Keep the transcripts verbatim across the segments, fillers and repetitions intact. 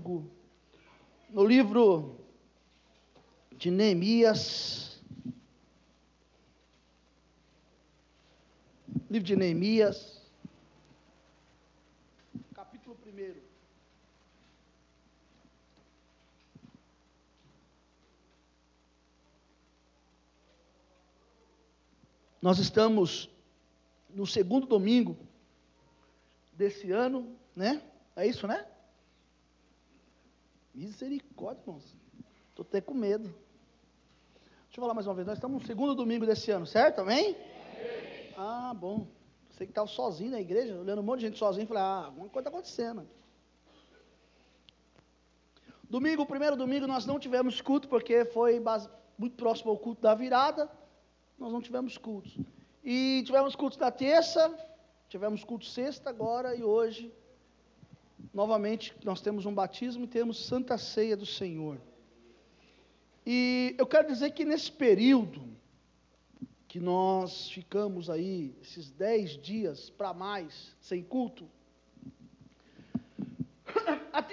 comigo no livro de Neemias, livro de Neemias, capítulo primeiro. Nós estamos no segundo domingo desse ano, né? É isso, né? Misericórdia, irmãos. Estou até com medo. Deixa eu falar mais uma vez. Nós estamos no segundo domingo desse ano, certo? Amém? Sim. Ah, bom. Você que estava sozinho na igreja, olhando um monte de gente sozinho, falei, ah, alguma coisa está acontecendo. Domingo, o primeiro domingo, nós não tivemos culto, porque foi base, muito próximo ao culto da virada. Nós não tivemos cultos. E tivemos cultos na terça, tivemos culto sexta agora e hoje. Novamente, nós temos um batismo e temos Santa Ceia do Senhor. E eu quero dizer que nesse período que nós ficamos aí, esses dez dias para mais, sem culto,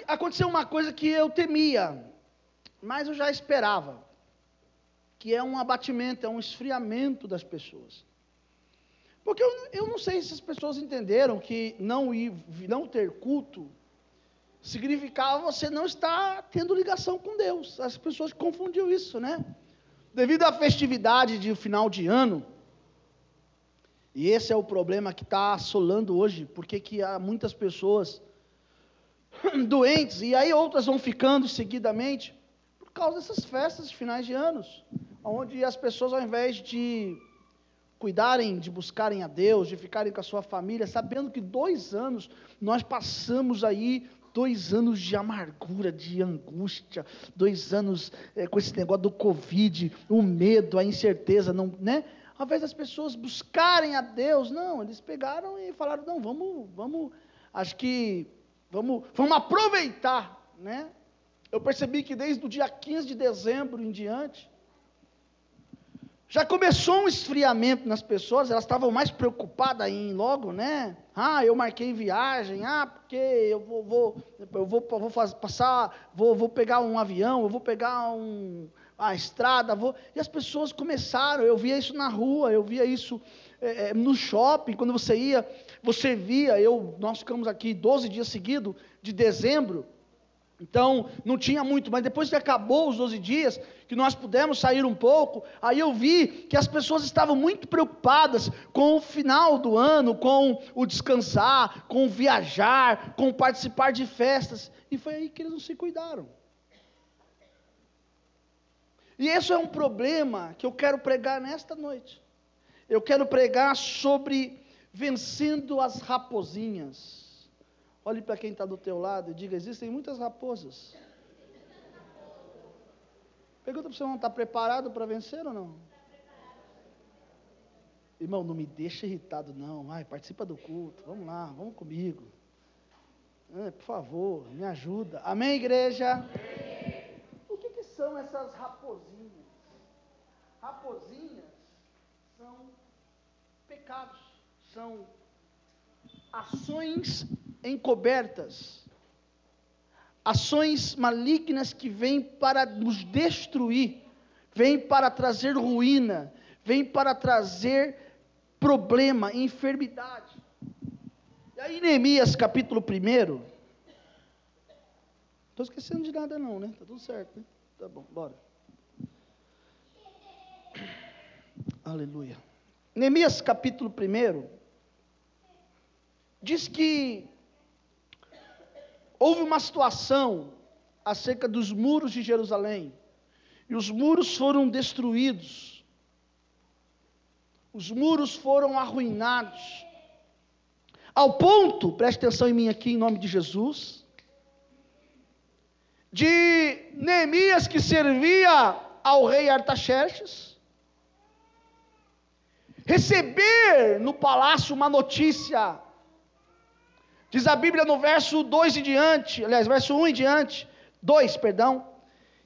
aconteceu uma coisa que eu temia, mas eu já esperava, que é um abatimento, é um esfriamento das pessoas. Porque eu, eu não sei se as pessoas entenderam que não, ir, não ter culto significava você não estar tendo ligação com Deus. As pessoas confundiam isso, né? Devido à festividade de final de ano, e esse é o problema que está assolando hoje, porque que há muitas pessoas doentes, e aí outras vão ficando seguidamente, por causa dessas festas de finais de anos, onde as pessoas, ao invés de cuidarem, de buscarem a Deus, de ficarem com a sua família, sabendo que dois anos, nós passamos aí dois anos de amargura, de angústia, dois anos é, com esse negócio do Covid, o medo, a incerteza, não, né? Ao invés das pessoas buscarem a Deus, não, eles pegaram e falaram, não, vamos, vamos, acho que, vamos, vamos aproveitar, né? Eu percebi que desde o dia quinze de dezembro em diante, já começou um esfriamento nas pessoas, elas estavam mais preocupadas em logo, né? Ah, eu marquei viagem, ah, porque eu vou, vou, eu vou, vou fazer, passar, vou, vou pegar um avião, eu vou pegar um, a estrada, vou... E as pessoas começaram, eu via isso na rua, eu via isso é, no shopping, quando você ia, você via, eu, nós ficamos aqui doze dias seguidos de dezembro, então, não tinha muito, mas depois que acabou os doze dias, que nós pudemos sair um pouco, aí eu vi que as pessoas estavam muito preocupadas com o final do ano, com o descansar, com o viajar, com participar de festas, e foi aí que eles não se cuidaram. E esse é um problema que eu quero pregar nesta noite. Eu quero pregar sobre vencendo as raposinhas. Olhe para quem está do teu lado e diga, existem muitas raposas. Pergunta para você, não está preparado para vencer ou não? Irmão, não me deixa irritado não, ai, participa do culto, vamos lá, vamos comigo. Ai, por favor, me ajuda. Amém, igreja? Amém. O que, que são essas raposinhas? Raposinhas são pecados, são ações encobertas, ações malignas que vêm para nos destruir, vêm para trazer ruína, vêm para trazer problema, enfermidade. E aí Neemias capítulo primeiro, não estou esquecendo de nada não, né? Está tudo certo, né? Tá bom, bora. Aleluia. Neemias capítulo primeiro, diz que houve uma situação acerca dos muros de Jerusalém, e os muros foram destruídos, os muros foram arruinados, ao ponto, preste atenção em mim aqui, em nome de Jesus, de Neemias, que servia ao rei Artaxerxes, receber no palácio uma notícia. Diz a Bíblia no verso dois em diante, aliás, verso um em diante, dois, perdão,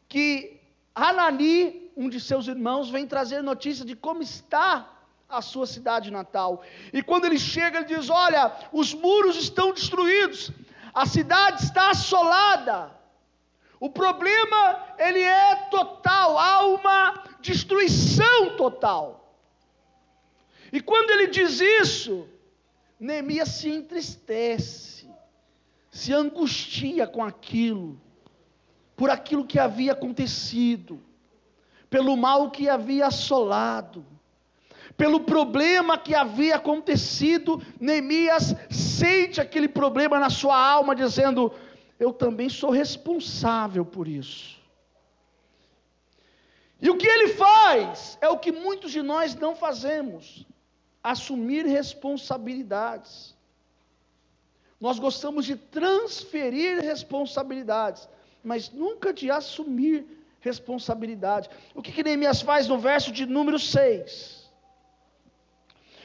que Hanani, um de seus irmãos, vem trazer notícia de como está a sua cidade natal. E quando ele chega, ele diz, olha, os muros estão destruídos, a cidade está assolada, O problema, ele é total, há uma destruição total. E quando ele diz isso, Neemias se entristece, se angustia com aquilo, por aquilo que havia acontecido, pelo mal que havia assolado, pelo problema que havia acontecido. Neemias sente aquele problema na sua alma, dizendo: eu também sou responsável por isso. E o que ele faz é o que muitos de nós não fazemos: assumir responsabilidades. Nós gostamos de transferir responsabilidades, mas nunca de assumir responsabilidade. O que que Neemias faz no verso de número seis?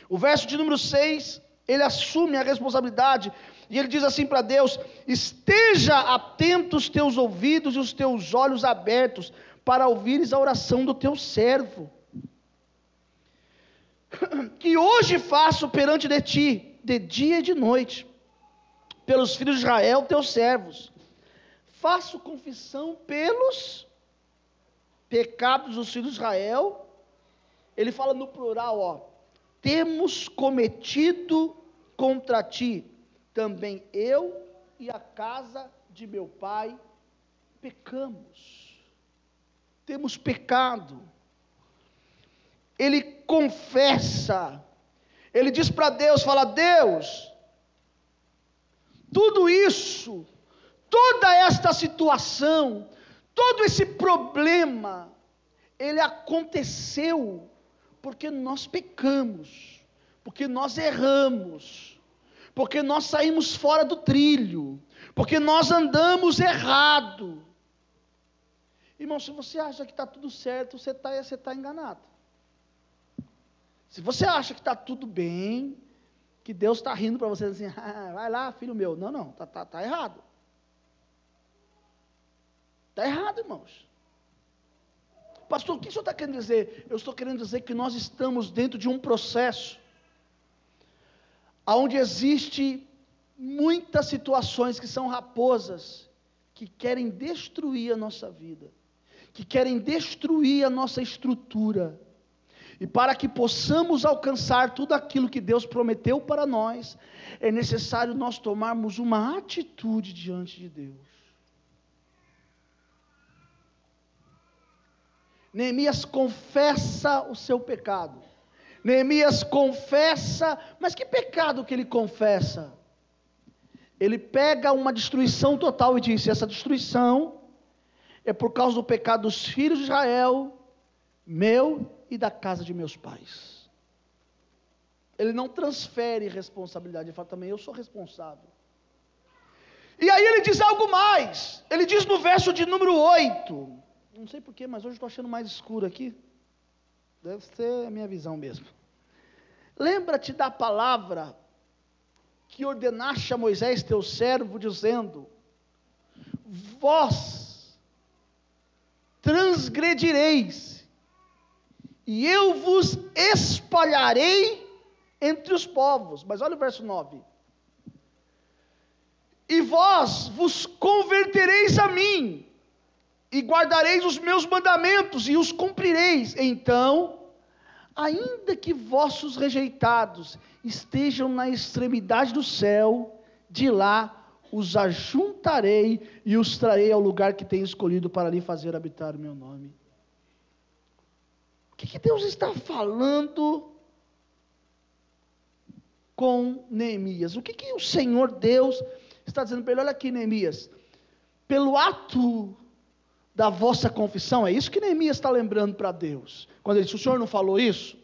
O verso de número seis, ele assume a responsabilidade, e ele diz assim para Deus: esteja atento os teus ouvidos e os teus olhos abertos, para ouvires a oração do teu servo, que hoje faço perante de ti, de dia e de noite, pelos filhos de Israel, teus servos. Faço confissão pelos pecados dos filhos de Israel. Ele fala no plural, ó: temos cometido contra ti, também eu e a casa de meu pai pecamos. Temos pecado. Ele confessa, ele diz para Deus, fala: Deus, tudo isso, toda esta situação, todo esse problema, ele aconteceu porque nós pecamos, porque nós erramos, porque nós saímos fora do trilho, porque nós andamos errado. Irmão, se você acha que está tudo certo, você está você tá enganado. Se você acha que está tudo bem, que Deus está rindo para você, assim, ah, vai lá, filho meu. Não, não, está tá, tá errado. Está errado, irmãos. Pastor, o que o senhor está querendo dizer? Eu estou querendo dizer que nós estamos dentro de um processo onde existe muitas situações que são raposas, que querem destruir a nossa vida, que querem destruir a nossa estrutura. E para que possamos alcançar tudo aquilo que Deus prometeu para nós, é necessário nós tomarmos uma atitude diante de Deus. Neemias confessa o seu pecado. Neemias confessa, mas que pecado que ele confessa? Ele pega uma destruição total e diz: essa destruição é por causa do pecado dos filhos de Israel, meu e da casa de meus pais. Ele não transfere responsabilidade, ele fala também: eu sou responsável. E aí ele diz algo mais, ele diz no verso de número oito, não sei porquê, mas hoje estou achando mais escuro aqui, deve ser a minha visão mesmo. Lembra-te da palavra que ordenaste a Moisés teu servo, dizendo: vós transgredireis, e eu vos espalharei entre os povos. Mas olha o verso nove: e vós vos convertereis a mim, e guardareis os meus mandamentos, e os cumprireis. Então, ainda que vossos rejeitados estejam na extremidade do céu, de lá os ajuntarei, e os trarei ao lugar que tenho escolhido para ali fazer habitar o meu nome. O que que Deus está falando com Neemias? O que que o Senhor Deus está dizendo para ele? Olha aqui, Neemias, pelo ato da vossa confissão, é isso que Neemias está lembrando para Deus, quando ele disse: o Senhor não falou isso?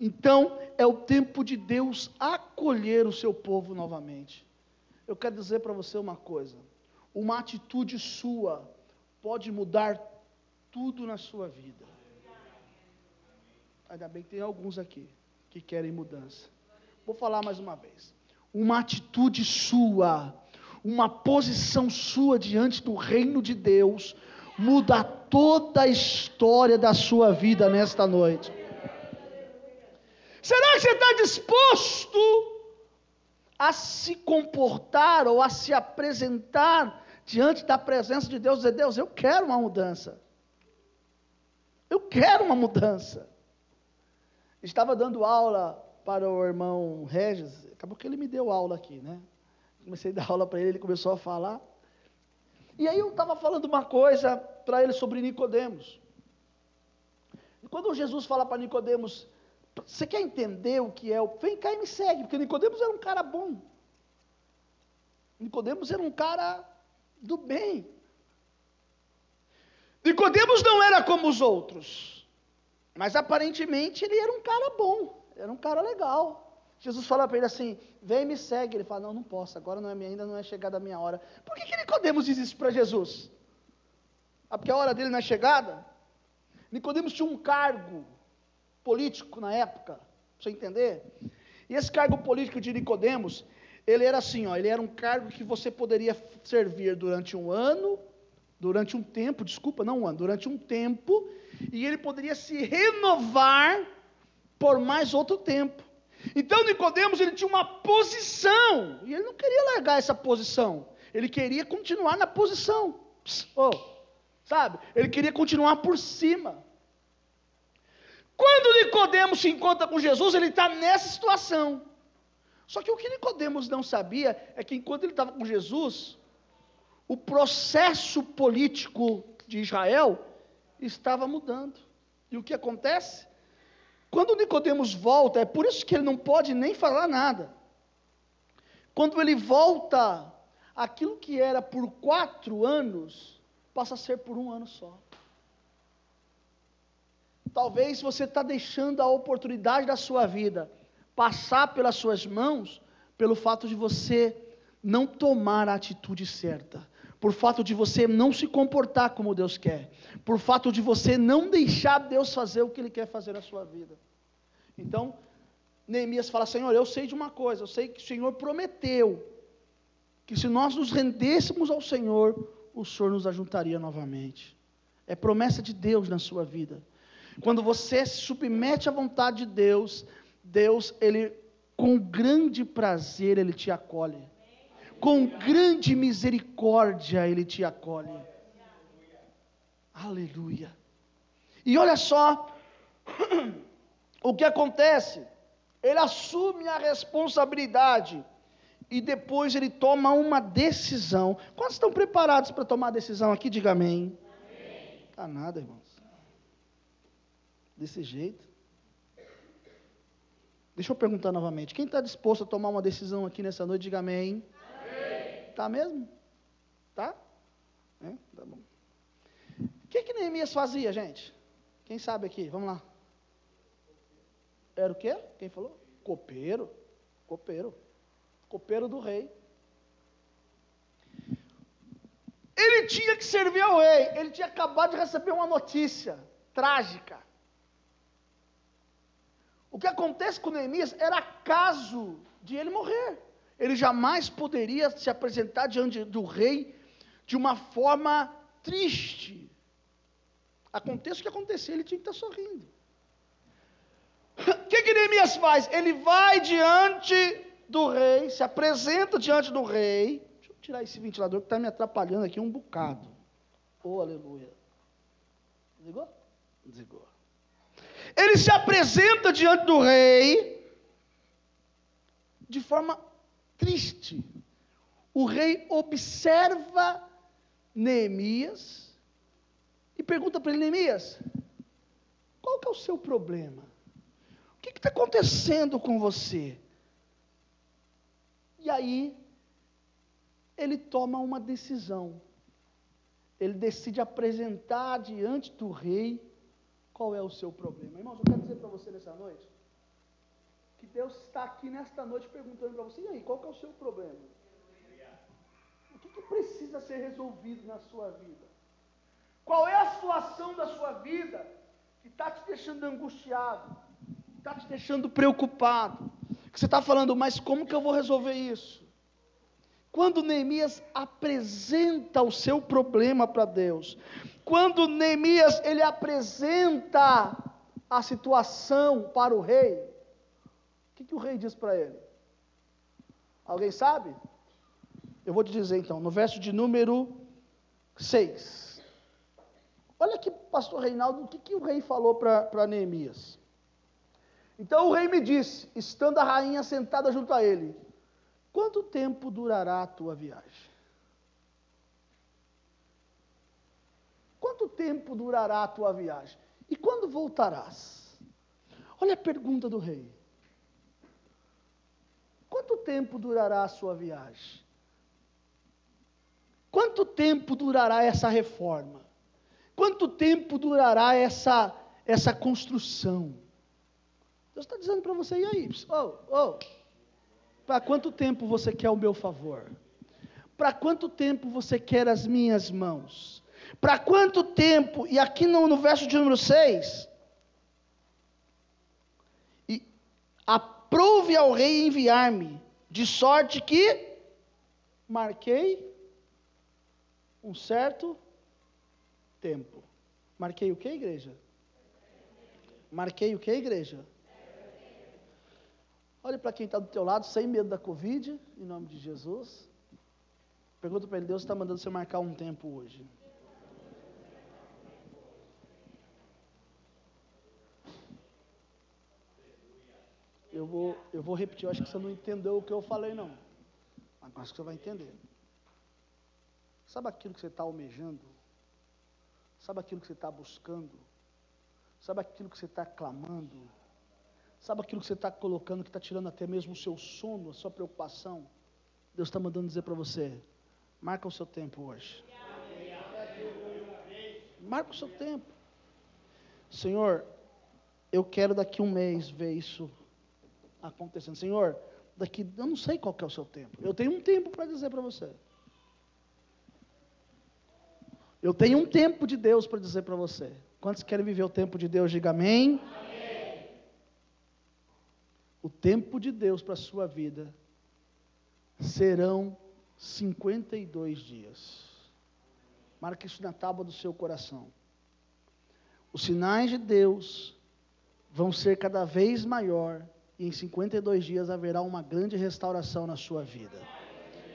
Então, é o tempo de Deus acolher o seu povo novamente. Eu quero dizer para você uma coisa: uma atitude sua pode mudar tudo na sua vida. Ainda bem que tem alguns aqui que querem mudança. Vou falar mais uma vez: uma atitude sua, uma posição sua diante do reino de Deus, muda toda a história da sua vida nesta noite. Será que você está disposto a se comportar ou a se apresentar diante da presença de Deus, dizer: Deus, eu quero uma mudança. Eu quero uma mudança. Estava dando aula para o irmão Regis, acabou que ele me deu aula aqui, né? Comecei a dar aula para ele, ele começou a falar. E aí eu estava falando uma coisa para ele sobre Nicodemos. E quando Jesus fala para Nicodemos: você quer entender o que é? Vem cá e me segue, porque Nicodemos era um cara bom. Nicodemos era um cara do bem. Nicodemos não era como os outros, mas aparentemente ele era um cara bom, era um cara legal. Jesus fala para ele assim: vem e me segue. Ele fala: não, não posso, agora não é minha, ainda não é chegada a minha hora. Por que que Nicodemos diz isso para Jesus? Ah, porque a hora dele não é chegada? Nicodemos tinha um cargo político na época, para você entender? E esse cargo político de Nicodemos, ele era assim, ó, ele era um cargo que você poderia servir durante um ano, durante um tempo, desculpa, não um ano, durante um tempo, e ele poderia se renovar por mais outro tempo. Então Nicodemos, ele tinha uma posição, e ele não queria largar essa posição, ele queria continuar na posição, Pss, oh, sabe, ele queria continuar por cima. Quando Nicodemos se encontra com Jesus, ele está nessa situação. Só que o que Nicodemos não sabia é que enquanto ele estava com Jesus, o processo político de Israel estava mudando. E o que acontece? Quando Nicodemos volta, é por isso que ele não pode nem falar nada. Quando ele volta, aquilo que era por quatro anos, passa a ser por um ano só. Talvez você está deixando a oportunidade da sua vida passar pelas suas mãos, pelo fato de você não tomar a atitude certa, por fato de você não se comportar como Deus quer, por fato de você não deixar Deus fazer o que Ele quer fazer na sua vida. Então, Neemias fala: Senhor, eu sei de uma coisa, eu sei que o Senhor prometeu, que se nós nos rendêssemos ao Senhor, o Senhor nos ajuntaria novamente. É promessa de Deus na sua vida. Quando você se submete à vontade de Deus, Deus, Ele, com grande prazer, Ele te acolhe. Com grande misericórdia, Ele te acolhe. Aleluia. E olha só, o que acontece? Ele assume a responsabilidade, e depois ele toma uma decisão. Quantos estão preparados para tomar a decisão aqui? Diga amém. Amém. Tá nada, irmãos. Desse jeito. Deixa eu perguntar novamente. Quem está disposto a tomar uma decisão aqui nessa noite, diga amém. Amém. Tá mesmo? Tá? É? Tá bom. O que que Neemias fazia, gente? Quem sabe aqui? Vamos lá. Era o quê? Quem falou? Copeiro. Copeiro. Copeiro do rei. Ele tinha que servir ao rei. Ele tinha acabado de receber uma notícia trágica. O que acontece com Neemias era caso de ele morrer. Ele jamais poderia se apresentar diante do rei de uma forma triste. Aconteça o que acontecer, ele tinha que estar sorrindo. O que que Neemias faz? Ele vai diante do rei, se apresenta diante do rei. Deixa eu tirar esse ventilador que está me atrapalhando aqui um bocado. Oh, aleluia. Desligou? Desligou. Ele se apresenta diante do rei de forma triste. O rei observa Neemias e pergunta para ele: Neemias, qual que é o seu problema? O que está acontecendo com você? E aí, ele toma uma decisão. Ele decide apresentar diante do rei qual é o seu problema. Irmãos, eu quero dizer para você nessa noite, que Deus está aqui nesta noite perguntando para você: e aí, qual que é o seu problema? O que que precisa ser resolvido na sua vida? Qual é a situação da sua vida que está te deixando angustiado, que está te deixando preocupado, que você está falando: mas como que eu vou resolver isso? Quando Neemias apresenta o seu problema para Deus, quando Neemias, ele apresenta a situação para o rei, o que que o rei diz para ele? Alguém sabe? Eu vou te dizer então, no verso de número seis. Olha aqui, pastor Reinaldo, o que, que o rei falou para Neemias. Então o rei me disse, estando a rainha sentada junto a ele, quanto tempo durará a tua viagem? Quanto tempo durará a tua viagem? E quando voltarás? Olha a pergunta do rei. Quanto tempo durará a sua viagem? Quanto tempo durará essa reforma? Quanto tempo durará essa, essa construção? Deus está dizendo para você, e aí? Oh, oh, para quanto tempo você quer o meu favor? Para quanto tempo você quer as minhas mãos? Para quanto tempo? E aqui no, no verso de número seis, e aprove ao rei enviar-me, de sorte que marquei um certo tempo. Marquei o que, igreja? Marquei o que, igreja? Olha para quem está do teu lado, sem medo da Covid, em nome de Jesus. Pergunta para ele, Deus está mandando você marcar um tempo hoje. Eu vou, eu vou repetir, eu acho que você não entendeu o que eu falei, não. Mas acho que você vai entender. Sabe aquilo que você está almejando? Sabe aquilo que você está buscando? Sabe aquilo que você está clamando? Sabe aquilo que você está colocando, que está tirando até mesmo o seu sono, a sua preocupação? Deus está mandando dizer para você, marca o seu tempo hoje. Marca o seu tempo. Senhor, eu quero daqui um mês ver isso acontecendo. Senhor, daqui, eu não sei qual que é o seu tempo. Eu tenho um tempo para dizer para você. Eu tenho um tempo de Deus para dizer para você. Quantos querem viver o tempo de Deus? Diga amém. Amém. O tempo de Deus para a sua vida serão cinquenta e dois dias. Marca isso na tábua do seu coração. Os sinais de Deus vão ser cada vez maior e em cinquenta e dois dias haverá uma grande restauração na sua vida.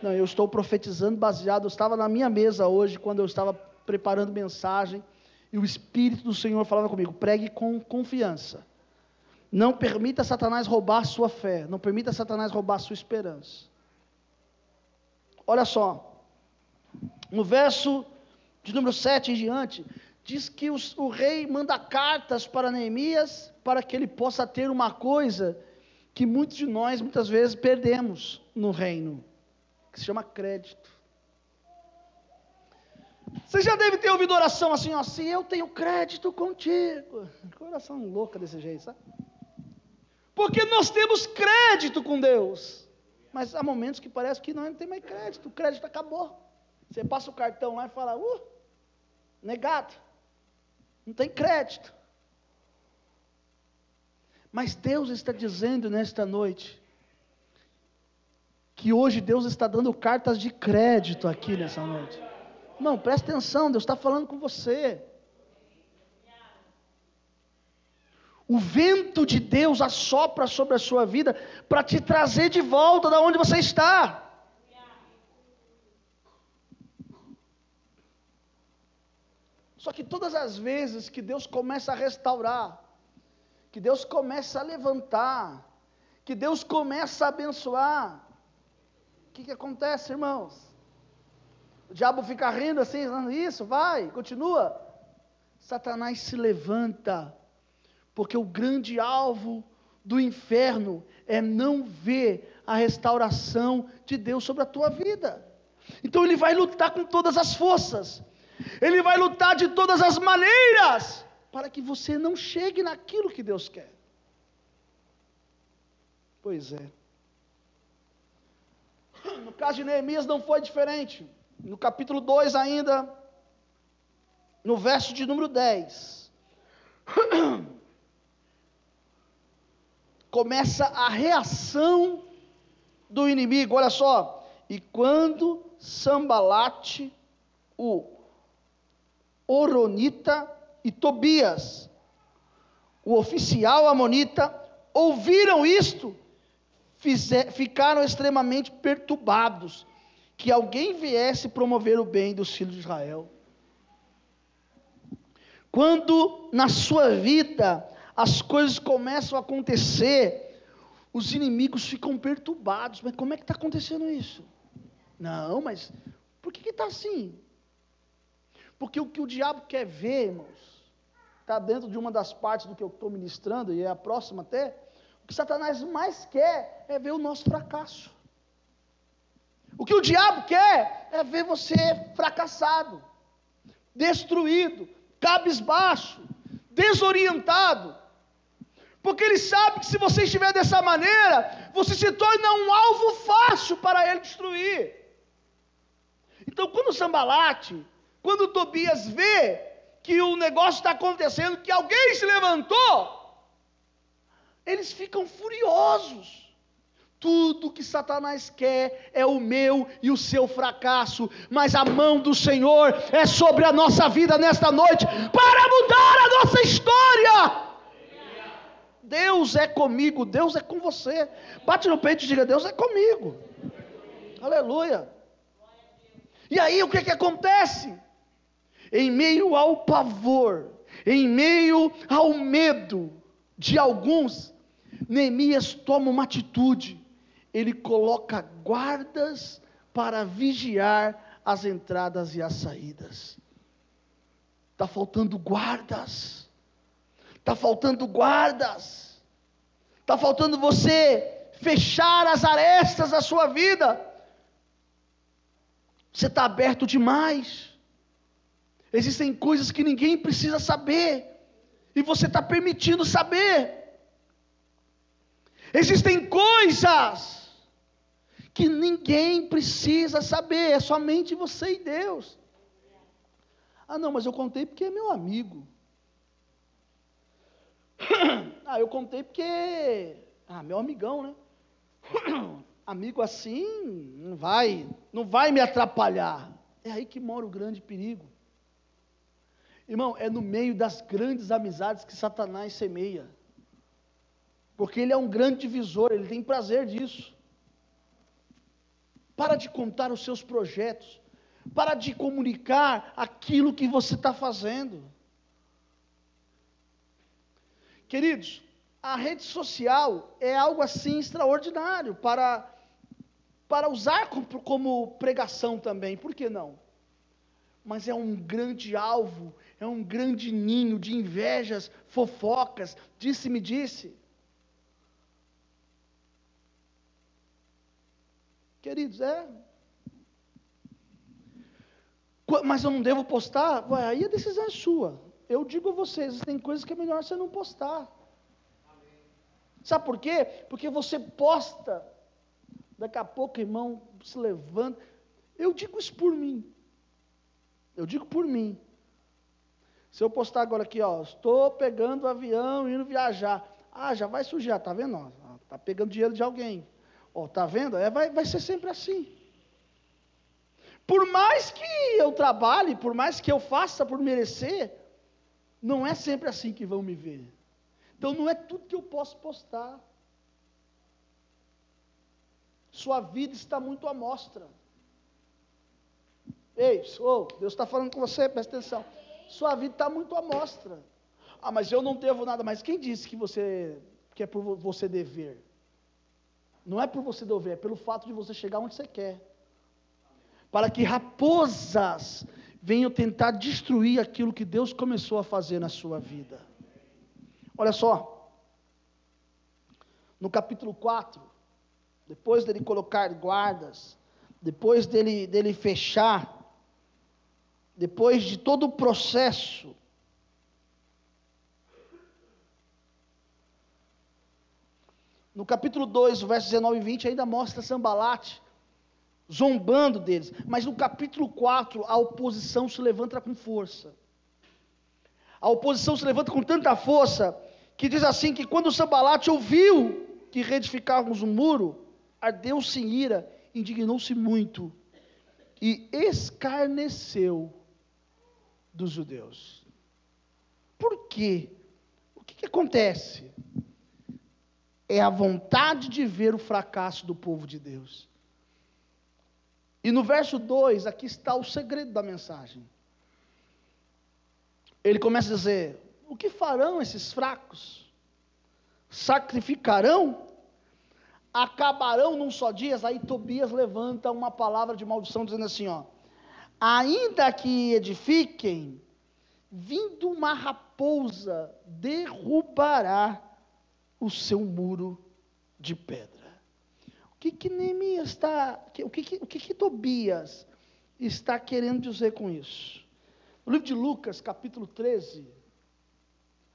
Não, eu estou profetizando baseado, eu estava na minha mesa hoje, quando eu estava preparando mensagem, e o Espírito do Senhor falava comigo, pregue com confiança, não permita Satanás roubar sua fé, não permita Satanás roubar sua esperança. Olha só, no verso de número sete em diante, diz que os, o rei manda cartas para Neemias, para que ele possa ter uma coisa que muitos de nós muitas vezes perdemos no reino, que se chama crédito. Você já deve ter ouvido oração assim, ó, assim, eu tenho crédito contigo. Que oração louca desse jeito, sabe? Porque nós temos crédito com Deus, mas há momentos que parece que nós não, não tem mais crédito, o crédito acabou. Você passa o cartão lá e fala, uh, negado, não tem crédito. Mas Deus está dizendo nesta noite, que hoje Deus está dando cartas de crédito aqui nessa noite. Não, presta atenção, Deus está falando com você. O vento de Deus assopra sobre a sua vida, para te trazer de volta da onde você está. Só que todas as vezes que Deus começa a restaurar, que Deus começa a levantar, que Deus começa a abençoar, o que, que acontece, irmãos? O diabo fica rindo assim, isso, vai, continua. Satanás se levanta, porque o grande alvo do inferno é não ver a restauração de Deus sobre a tua vida. Então ele vai lutar com todas as forças, ele vai lutar de todas as maneiras, para que você não chegue naquilo que Deus quer. Pois é. No caso de Neemias não foi diferente, no capítulo dois ainda, no verso de número dez, começa a reação do inimigo, olha só, e quando Sambalate, o Horonita e Tobias, o oficial amonita, ouviram isto, Fizer, ficaram extremamente perturbados que alguém viesse promover o bem dos filhos de Israel. Quando na sua vida as coisas começam a acontecer, os inimigos ficam perturbados. Mas como é que está acontecendo isso? Não, mas por que está assim? Porque o que o diabo quer ver, irmãos, está dentro de uma das partes do que eu estou ministrando, e é a próxima até, o que Satanás mais quer é ver o nosso fracasso. O que o diabo quer é ver você fracassado, destruído, cabisbaixo, desorientado, porque ele sabe que se você estiver dessa maneira, você se torna um alvo fácil para ele destruir. Então quando o Sambalate, quando o Tobias vê que o negócio está acontecendo, que alguém se levantou, eles ficam furiosos. Tudo que Satanás quer é o meu e o seu fracasso, mas a mão do Senhor é sobre a nossa vida nesta noite, para mudar a nossa história. Deus é comigo, Deus é com você. Bate no peito e diga: Deus é comigo. Aleluia. E aí o que que acontece? Em meio ao pavor, em meio ao medo de alguns, Neemias toma uma atitude. Ele coloca guardas para vigiar as entradas e as saídas. Está faltando guardas, está faltando guardas, está faltando você fechar as arestas da sua vida. Você está aberto demais, existem coisas que ninguém precisa saber, e você está permitindo saber. Existem coisas que ninguém precisa saber, é somente você e Deus. Ah não, mas eu contei porque é meu amigo. Ah, eu contei porque... Ah, meu amigão, né? Amigo assim, não vai, não vai me atrapalhar. É aí que mora o grande perigo. Irmão, é no meio das grandes amizades que Satanás semeia. Porque ele é um grande divisor, ele tem prazer disso. Para de contar os seus projetos, para de comunicar aquilo que você está fazendo. Queridos, a rede social é algo assim extraordinário para, para usar como, como pregação também, por que não? Mas é um grande alvo, é um grande ninho de invejas, fofocas, disse-me, disse. Queridos, é. Mas eu não devo postar? Ué, aí a decisão é sua. Eu digo a vocês, tem coisas que é melhor você não postar. Amém. Sabe por quê? Porque você posta, daqui a pouco, irmão, se levanta. Eu digo isso por mim. Eu digo por mim. Se eu postar agora aqui, ó, estou pegando o avião, indo viajar. Ah, já vai sujar, tá vendo? Ó, tá pegando dinheiro de alguém. Oh, tá vendo? É, vai, vai ser sempre assim. Por mais que eu trabalhe, por mais que eu faça por merecer, não é sempre assim que vão me ver. Então não é tudo que eu posso postar. Sua vida está muito à mostra. Ei, oh, Deus está falando com você, presta atenção. Sua vida está muito à mostra. Ah, mas eu não devo nada. Mas quem disse que você que é por você dever? Não é por você dever, é pelo fato de você chegar onde você quer. Para que raposas venham tentar destruir aquilo que Deus começou a fazer na sua vida. Olha só. No capítulo quatro, depois dele colocar guardas, depois dele, dele fechar, depois de todo o processo, no capítulo dois, versos dezenove e vinte, ainda mostra Sambalate zombando deles. Mas no capítulo quatro, a oposição se levanta com força. A oposição se levanta com tanta força, que diz assim, que quando Sambalate ouviu que reedificávamos o muro, ardeu-se em ira, indignou-se muito, e escarneceu dos judeus. Por quê? O que que acontece? É a vontade de ver o fracasso do povo de Deus. E no verso dois, aqui está o segredo da mensagem. Ele começa a dizer, o que farão esses fracos? Sacrificarão? Acabarão num só dia? Aí Tobias levanta uma palavra de maldição, dizendo assim, ó, ainda que edifiquem, vindo uma raposa, derrubará o seu muro de pedra. O que que Neemias está, o que que, o que que Tobias está querendo dizer com isso? No livro de Lucas, capítulo treze,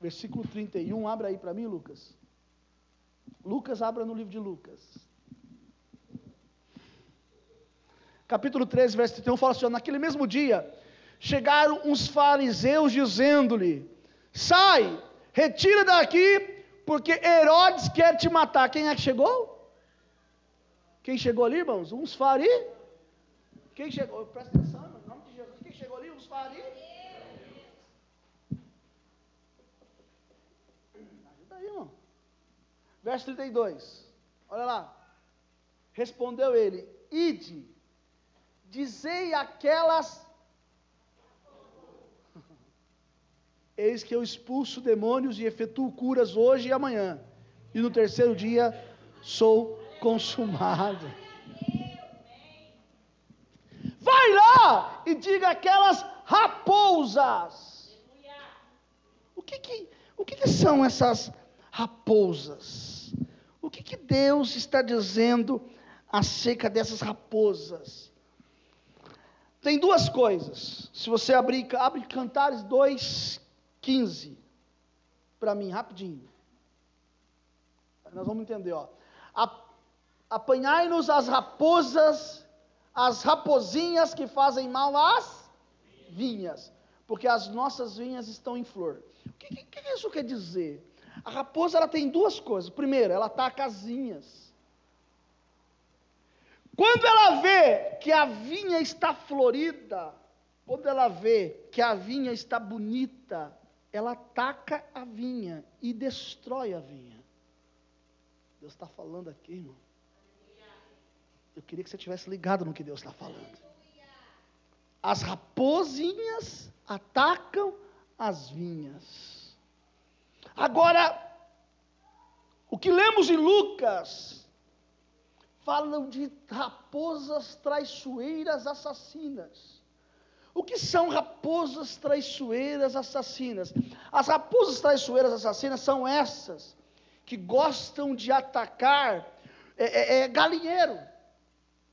versículo trinta e um, abra aí para mim, Lucas. Lucas, abra no livro de Lucas. Capítulo treze, verso trinta e um, fala assim, naquele mesmo dia, chegaram uns fariseus dizendo-lhe, sai, retira daqui, porque Herodes quer te matar. Quem é que chegou? Quem chegou ali, irmãos? Uns fari? Quem chegou? Presta atenção, irmão, em nome de Jesus. Quem chegou ali? Uns fari? Ajuda aí, irmão. Verso trinta e dois. Olha lá. Respondeu ele, ide, dizei aquelas... Eis que eu expulso demônios e efetuo curas hoje e amanhã. E no terceiro dia sou... consumado. Vai lá e diga aquelas raposas. O que que, o que que são essas raposas? O que que Deus está dizendo acerca dessas raposas? Tem duas coisas. Se você abrir, abre Cantares dois, quinze para mim, rapidinho. Nós vamos entender, ó. A apanhai-nos as raposas, as raposinhas que fazem mal às vinhas, porque as nossas vinhas estão em flor. O que, que, que isso quer dizer? A raposa, ela tem duas coisas. Primeiro, ela ataca as vinhas. Quando ela vê que a vinha está florida, quando ela vê que a vinha está bonita, ela ataca a vinha e destrói a vinha. Deus está falando aqui, irmão. Eu queria que você tivesse ligado no que Deus está falando. As raposinhas atacam as vinhas. Agora, o que lemos em Lucas, falam de raposas traiçoeiras assassinas. O que são raposas traiçoeiras assassinas? As raposas traiçoeiras assassinas são essas que gostam de atacar é, é, é, galinheiro.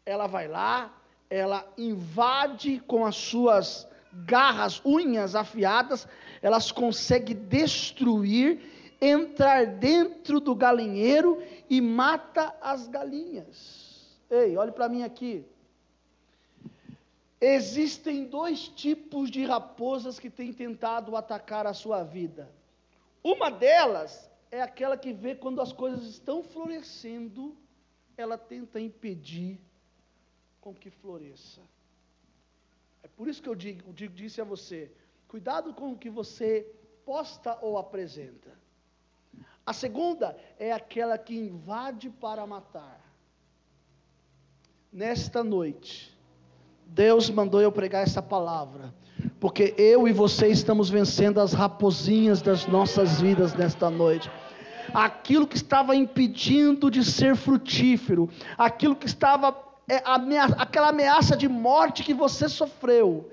Ela vai lá, ela invade com as suas garras, unhas afiadas, elas conseguem destruir, entrar dentro do galinheiro e mata as galinhas. Ei, olhe para mim aqui. Existem dois tipos de raposas que têm tentado atacar a sua vida. Uma delas é aquela que vê quando as coisas estão florescendo, ela tenta impedir com que floresça. É por isso que eu digo, eu digo, disse a você, cuidado com o que você posta ou apresenta. A segunda é aquela que invade para matar. Nesta noite, Deus mandou eu pregar essa palavra, porque eu e você estamos vencendo as raposinhas das nossas vidas nesta noite. Aquilo que estava impedindo de ser frutífero, aquilo que estava... É ameaça, aquela ameaça de morte que você sofreu.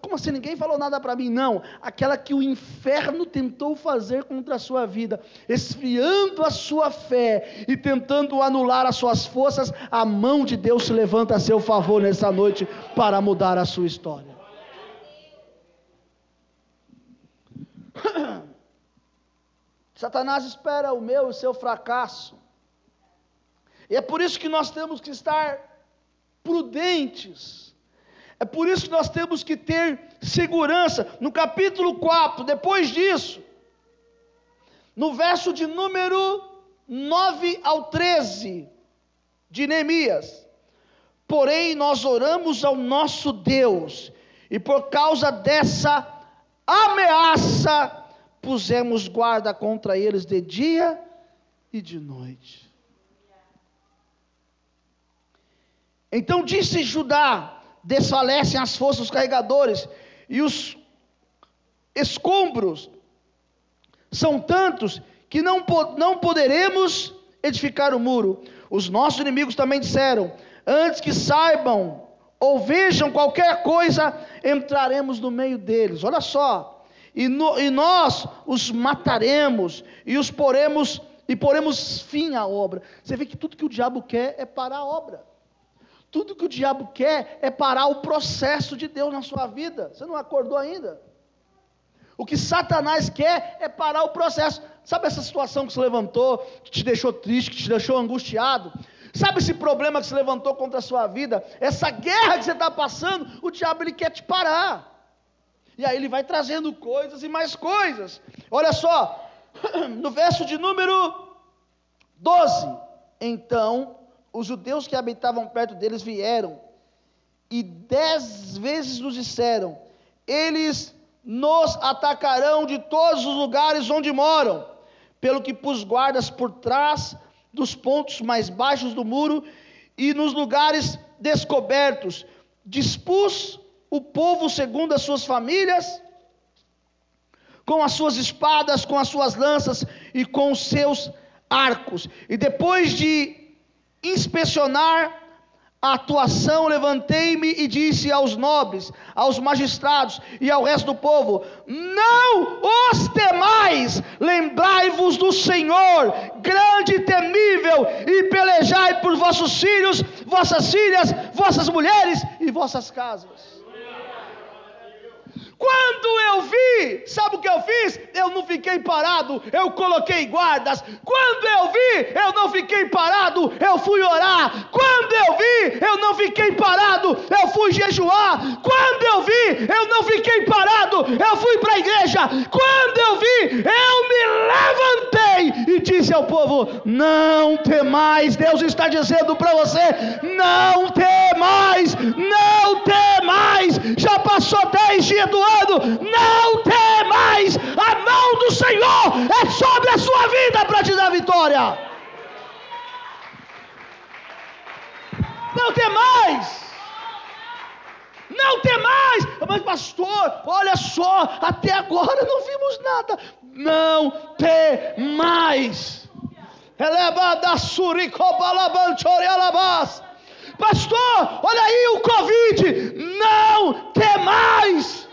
Como assim? Ninguém falou nada para mim, não. Aquela que o inferno tentou fazer contra a sua vida, esfriando a sua fé e tentando anular as suas forças, a mão de Deus se levanta a seu favor nessa noite para mudar a sua história. Satanás espera o meu e o seu fracasso. E é por isso que nós temos que estar prudentes, é por isso que nós temos que ter segurança. No capítulo quatro, depois disso, no verso de número nove ao treze, de Neemias, porém nós oramos ao nosso Deus, e por causa dessa ameaça, pusemos guarda contra eles de dia e de noite. Então disse Judá: desfalecem as forças dos carregadores, e os escombros são tantos que não, po- não poderemos edificar o muro. Os nossos inimigos também disseram: antes que saibam ou vejam qualquer coisa, entraremos no meio deles. Olha só, e, no, e nós os mataremos e os poremos e poremos fim à obra. Você vê que tudo que o diabo quer é parar a obra. Tudo que o diabo quer é parar o processo de Deus na sua vida. Você não acordou ainda? O que Satanás quer é parar o processo. Sabe essa situação que se levantou, que te deixou triste, que te deixou angustiado? Sabe esse problema que se levantou contra a sua vida? Essa guerra que você está passando, o diabo ele quer te parar. E aí ele vai trazendo coisas e mais coisas. Olha só, no verso de número doze. Então, os judeus que habitavam perto deles vieram, e dez vezes nos disseram: eles nos atacarão de todos os lugares onde moram, pelo que pus guardas por trás dos pontos mais baixos do muro e nos lugares descobertos, dispus o povo segundo as suas famílias, com as suas espadas, com as suas lanças e com os seus arcos. E depois de inspecionar a atuação, levantei-me e disse aos nobres, aos magistrados e ao resto do povo: não os temais, lembrai-vos do Senhor, grande e temível, e pelejai por vossos filhos, vossas filhas, vossas mulheres e vossas casas. Quando eu vi, sabe o que eu fiz? Eu não fiquei parado, eu coloquei guardas. Quando eu vi, eu não fiquei parado, eu fui orar. Quando eu vi, eu não fiquei parado, eu fui jejuar. Quando eu vi, eu não fiquei parado, eu fui para a igreja. Quando eu vi, eu me levantei e disse ao povo: não temais. Deus está dizendo para você: não temais, não temais. Já passou dez dias do ano, não temais, a mão do Senhor é sobre a sua vida para te dar vitória. Não temais, não temais. Mas pastor, olha só, até agora não vimos nada. Não temais. Pastor, olha aí o Covid, não temais.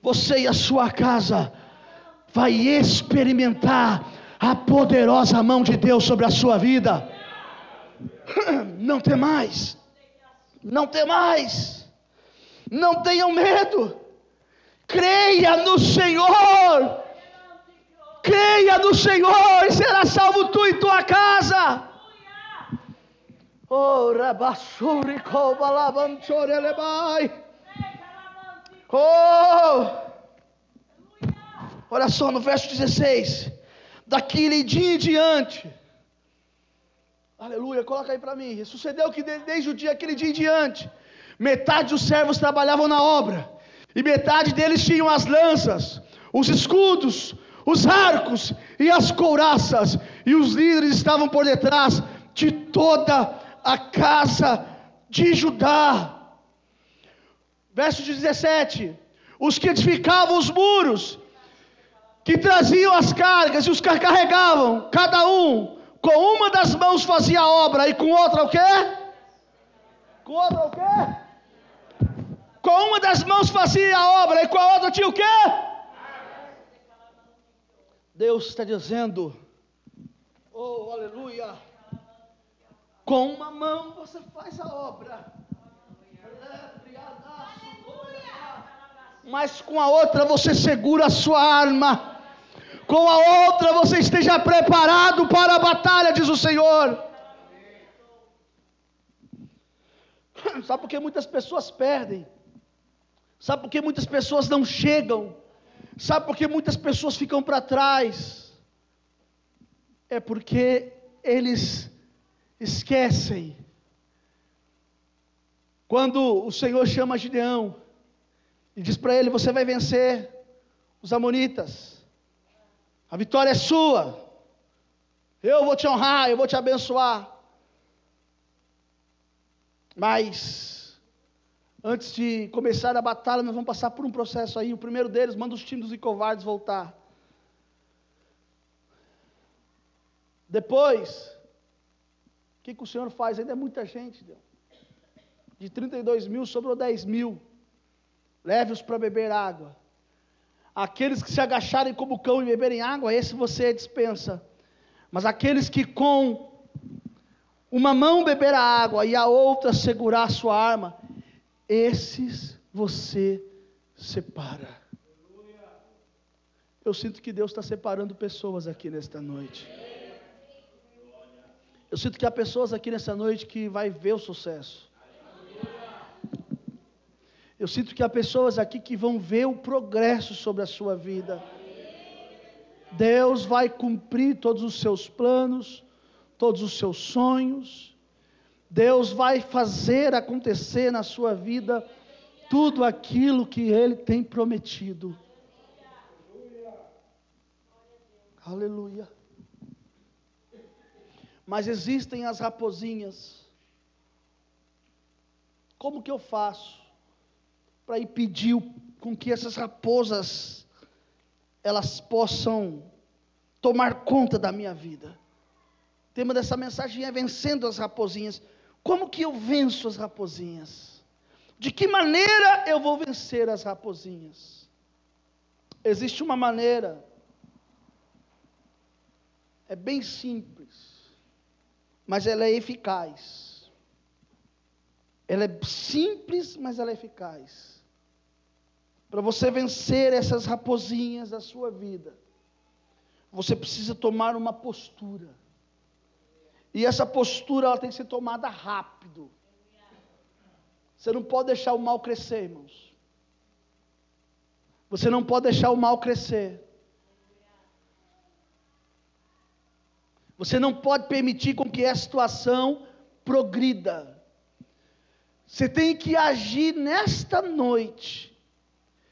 Você e a sua casa vai experimentar a poderosa mão de Deus sobre a sua vida. Não temais, não temais, não tenham medo, creia no Senhor, creia no Senhor e será salvo tu e tua casa. Ora basuri kobalabam chorelebai. Oh! Olha só, no verso dezesseis, daquele dia em diante, aleluia, coloca aí para mim, sucedeu que desde o dia, aquele dia em diante, metade dos servos trabalhavam na obra, e metade deles tinham as lanças, os escudos, os arcos e as couraças, e os líderes estavam por detrás de toda a casa de Judá. Verso dezessete, os que edificavam os muros, que traziam as cargas e os carregavam, cada um, com uma das mãos fazia a obra, e com outra o quê? Com outra o quê? Com uma das mãos fazia a obra, e com a outra tinha o quê? Deus está dizendo, oh aleluia, com uma mão você faz a obra, mas com a outra você segura a sua arma, com a outra você esteja preparado para a batalha, diz o Senhor. Sabe por que muitas pessoas perdem? Sabe por que muitas pessoas não chegam? Sabe por que muitas pessoas ficam para trás? É porque eles esquecem. Quando o Senhor chama Gideão e diz para ele: você vai vencer os amonitas, a vitória é sua, eu vou te honrar, eu vou te abençoar. Mas, antes de começar a batalha, nós vamos passar por um processo aí. O primeiro deles, manda os tímidos e covardes voltar. Depois, o que, que o Senhor faz? Ainda é muita gente, Deus. De trinta e dois mil, sobrou dez mil. Leve-os para beber água. Aqueles que se agacharem como cão e beberem água, esse você dispensa. Mas aqueles que com uma mão beber a água e a outra segurar a sua arma, esses você separa. Eu sinto que Deus está separando pessoas aqui nesta noite. Eu sinto que há pessoas aqui nessa noite que vai ver o sucesso. Eu sinto que há pessoas aqui que vão ver o progresso sobre a sua vida. Deus vai cumprir todos os seus planos, todos os seus sonhos. Deus vai fazer acontecer na sua vida tudo aquilo que Ele tem prometido. Aleluia. Mas existem as raposinhas. Como que eu faço para impedir com que essas raposas, elas possam tomar conta da minha vida? O tema dessa mensagem é vencendo as raposinhas. Como que eu venço as raposinhas? De que maneira eu vou vencer as raposinhas? Existe uma maneira, é bem simples, mas ela é eficaz. Ela é simples, mas ela é eficaz. Para você vencer essas raposinhas da sua vida, você precisa tomar uma postura. E essa postura, ela tem que ser tomada rápido. Você não pode deixar o mal crescer, irmãos. Você não pode deixar o mal crescer. Você não pode permitir com que a situação progrida. Você tem que agir nesta noite.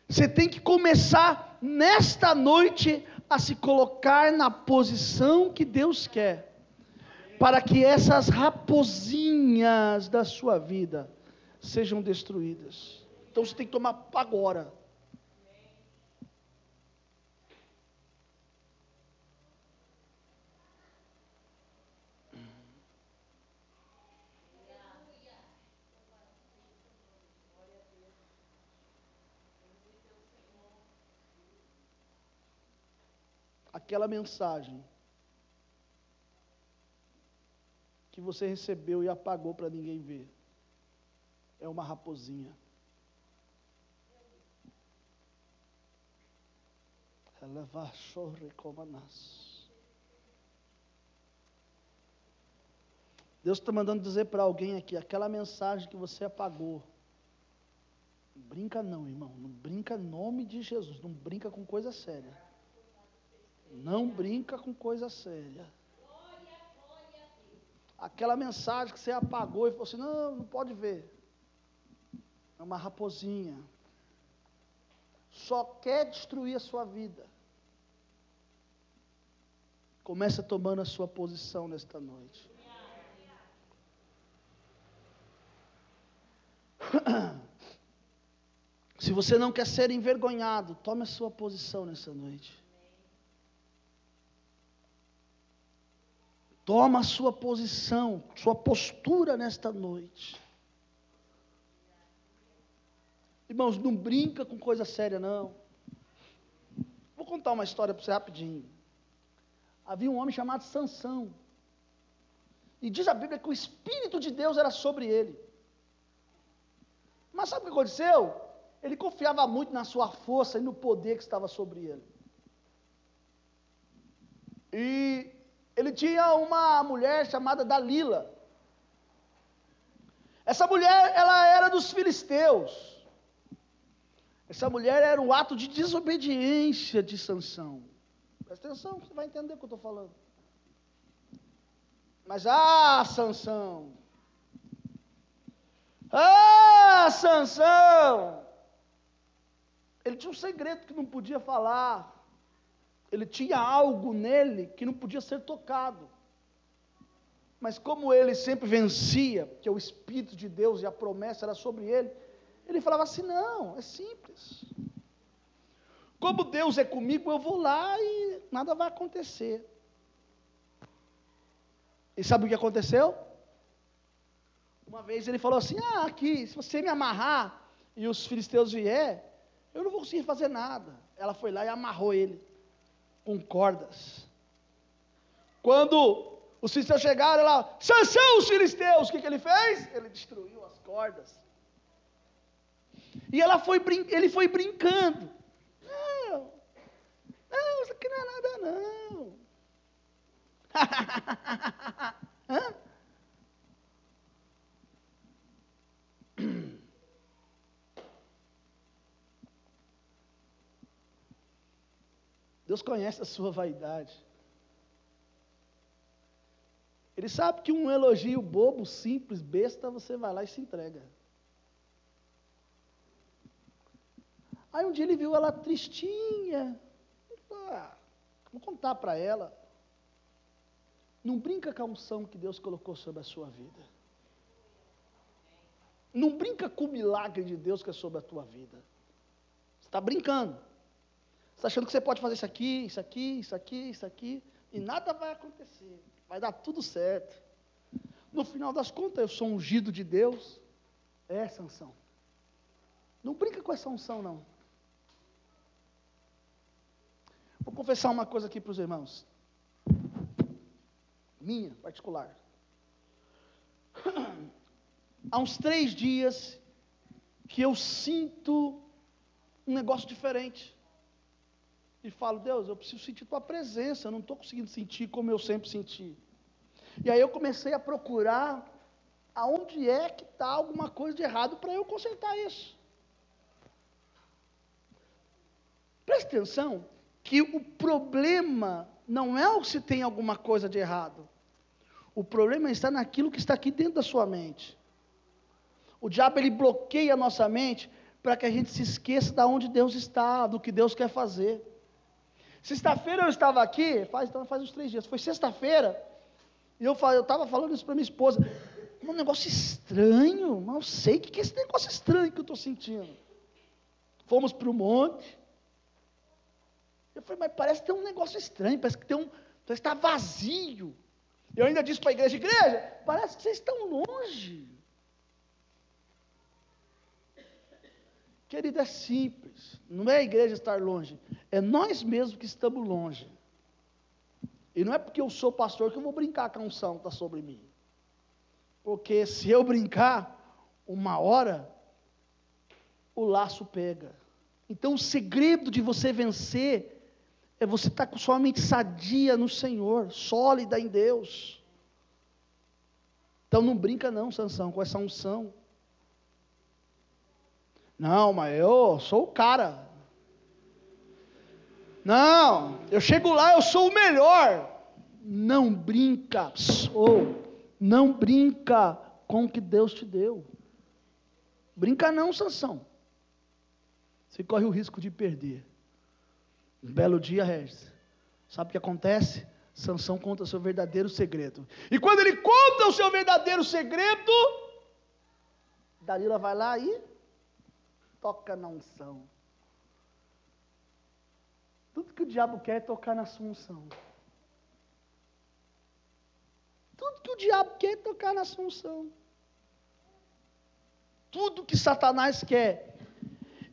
Você tem que começar nesta noite a se colocar na posição que Deus quer, para que essas raposinhas da sua vida sejam destruídas. Então você tem que tomar agora. Aquela mensagem que você recebeu e apagou para ninguém ver, é uma raposinha. Ela vai chorar como nasce. Deus está mandando dizer para alguém aqui, aquela mensagem que você apagou, não brinca não, irmão, não brinca em nome de Jesus, não brinca com coisa séria. Não brinca com coisa séria. Aquela mensagem que você apagou e falou assim, não, não pode ver. É uma raposinha. Só quer destruir a sua vida. Começa tomando a sua posição nesta noite. Se você não quer ser envergonhado, tome a sua posição nessa noite. Toma a sua posição, sua postura nesta noite. Irmãos, não brinca com coisa séria, não. Vou contar uma história para você rapidinho. Havia um homem chamado Sansão. E diz a Bíblia que o Espírito de Deus era sobre ele. Mas sabe o que aconteceu? Ele confiava muito na sua força e no poder que estava sobre ele. E ele tinha uma mulher chamada Dalila. Essa mulher, ela era dos filisteus. Essa mulher era um ato de desobediência de Sansão. Presta atenção, você vai entender o que eu estou falando. Mas, ah, Sansão! Ah, Sansão! Ele tinha um segredo que não podia falar. Ele tinha algo nele que não podia ser tocado. Mas como ele sempre vencia, que é o Espírito de Deus e a promessa era sobre ele, ele falava assim: não, é simples. Como Deus é comigo, eu vou lá e nada vai acontecer. E sabe o que aconteceu? Uma vez ele falou assim: ah, aqui, se você me amarrar e os filisteus vier, eu não vou conseguir fazer nada. Ela foi lá e amarrou ele com cordas. Quando os filisteus chegaram lá, Sansão, os filisteus, o que, que ele fez? Ele destruiu as cordas. E ela foi brin- ele foi brincando. Não, não, isso aqui não é nada não. Hã? Deus conhece a sua vaidade. Ele sabe que um elogio bobo, simples, besta, você vai lá e se entrega. Aí um dia ele viu ela tristinha. Ele falou: ah, vou contar para ela. Não brinca com a unção que Deus colocou sobre a sua vida. Não brinca com o milagre de Deus que é sobre a tua vida. Você está brincando. Você está achando que você pode fazer isso aqui, isso aqui, isso aqui, isso aqui, e nada vai acontecer. Vai dar tudo certo. No final das contas, eu sou ungido de Deus. É, Sansão. Não brinca com essa unção, não. Vou confessar uma coisa aqui para os irmãos. Minha, particular. Há uns três dias que eu sinto um negócio diferente. E falo: Deus, eu preciso sentir tua presença, eu não estou conseguindo sentir como eu sempre senti. E aí eu comecei a procurar aonde é que está alguma coisa de errado para eu consertar isso. Presta atenção que o problema não é se tem alguma coisa de errado. O problema está naquilo que está aqui dentro da sua mente. O diabo, ele bloqueia a nossa mente para que a gente se esqueça de onde Deus está, do que Deus quer fazer. Sexta-feira eu estava aqui, faz, faz uns três dias, foi sexta-feira, e eu estava falando isso para minha esposa: um negócio estranho, não sei o que é esse negócio estranho que eu estou sentindo. Fomos para o monte, eu falei: mas parece que tem um negócio estranho, parece que tem um, parece que está vazio. Eu ainda disse para a igreja: igreja, parece que vocês estão longe. Querido, é simples, não é a igreja estar longe, é nós mesmos que estamos longe. E não é porque eu sou pastor que eu vou brincar com a unção que está sobre mim. Porque se eu brincar, uma hora, o laço pega. Então o segredo de você vencer é você estar com sua mente sadia no Senhor, sólida em Deus. Então não brinca não, Sansão, com essa unção. Não, mas eu sou o cara. Não, eu chego lá, eu sou o melhor. Não brinca, sou. Não brinca com o que Deus te deu. Brinca não, Sansão. Você corre o risco de perder. Um belo dia, Regis. Sabe o que acontece? Sansão conta o seu verdadeiro segredo. E quando ele conta o seu verdadeiro segredo, Dalila vai lá e toca na unção. Tudo que o diabo quer é tocar na sua unção. Tudo que o diabo quer é tocar na sua unção. Tudo que Satanás quer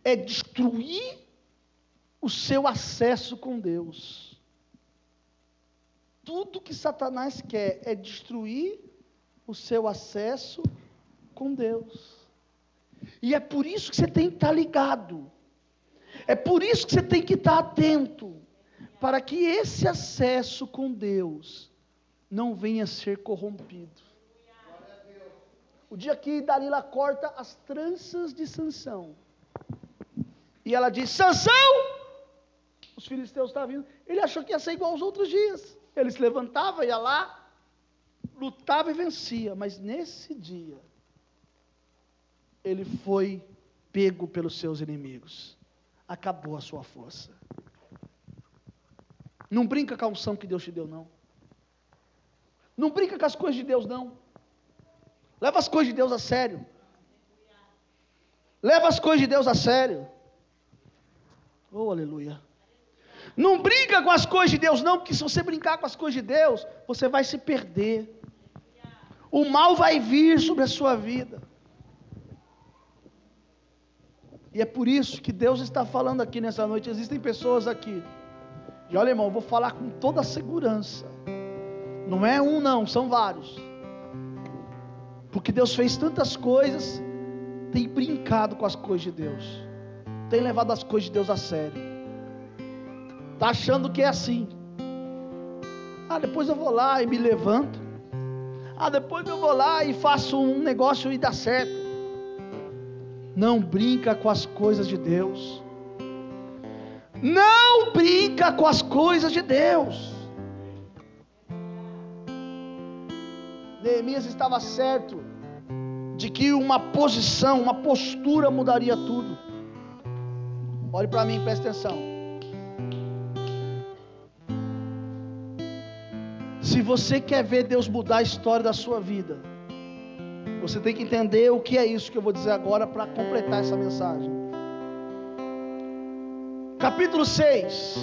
é destruir o seu acesso com Deus. Tudo que Satanás quer é destruir o seu acesso com Deus. E é por isso que você tem que estar ligado. É por isso que você tem que estar atento. Para que esse acesso com Deus não venha a ser corrompido. O dia que Dalila corta as tranças de Sansão. E ela diz: Sansão, os filisteus estão vindo. Ele achou que ia ser igual aos outros dias. Ele se levantava, ia lá, lutava e vencia. Mas nesse dia, ele foi pego pelos seus inimigos. Acabou a sua força. Não brinca com a unção que Deus te deu, não. Não brinca com as coisas de Deus, não. Leva as coisas de Deus a sério. Leva as coisas de Deus a sério. Oh, aleluia. Não brinca com as coisas de Deus, não, porque se você brincar com as coisas de Deus, você vai se perder. O mal vai vir sobre a sua vida. E é por isso que Deus está falando aqui nessa noite. Existem pessoas aqui. E olha, irmão, eu vou falar com toda a segurança. Não é um, não, são vários. Porque Deus fez tantas coisas, tem brincado com as coisas de Deus. Tem levado as coisas de Deus a sério. Está achando que é assim. Ah, depois eu vou lá e me levanto. Ah, depois eu vou lá e faço um negócio e dá certo. Não brinca com as coisas de Deus. Não brinca com as coisas de Deus. Neemias estava certo de que uma posição, uma postura mudaria tudo. Olhe para mim, preste atenção. Se você quer ver Deus mudar a história da sua vida, você tem que entender o que é isso que eu vou dizer agora para completar essa mensagem. Capítulo seis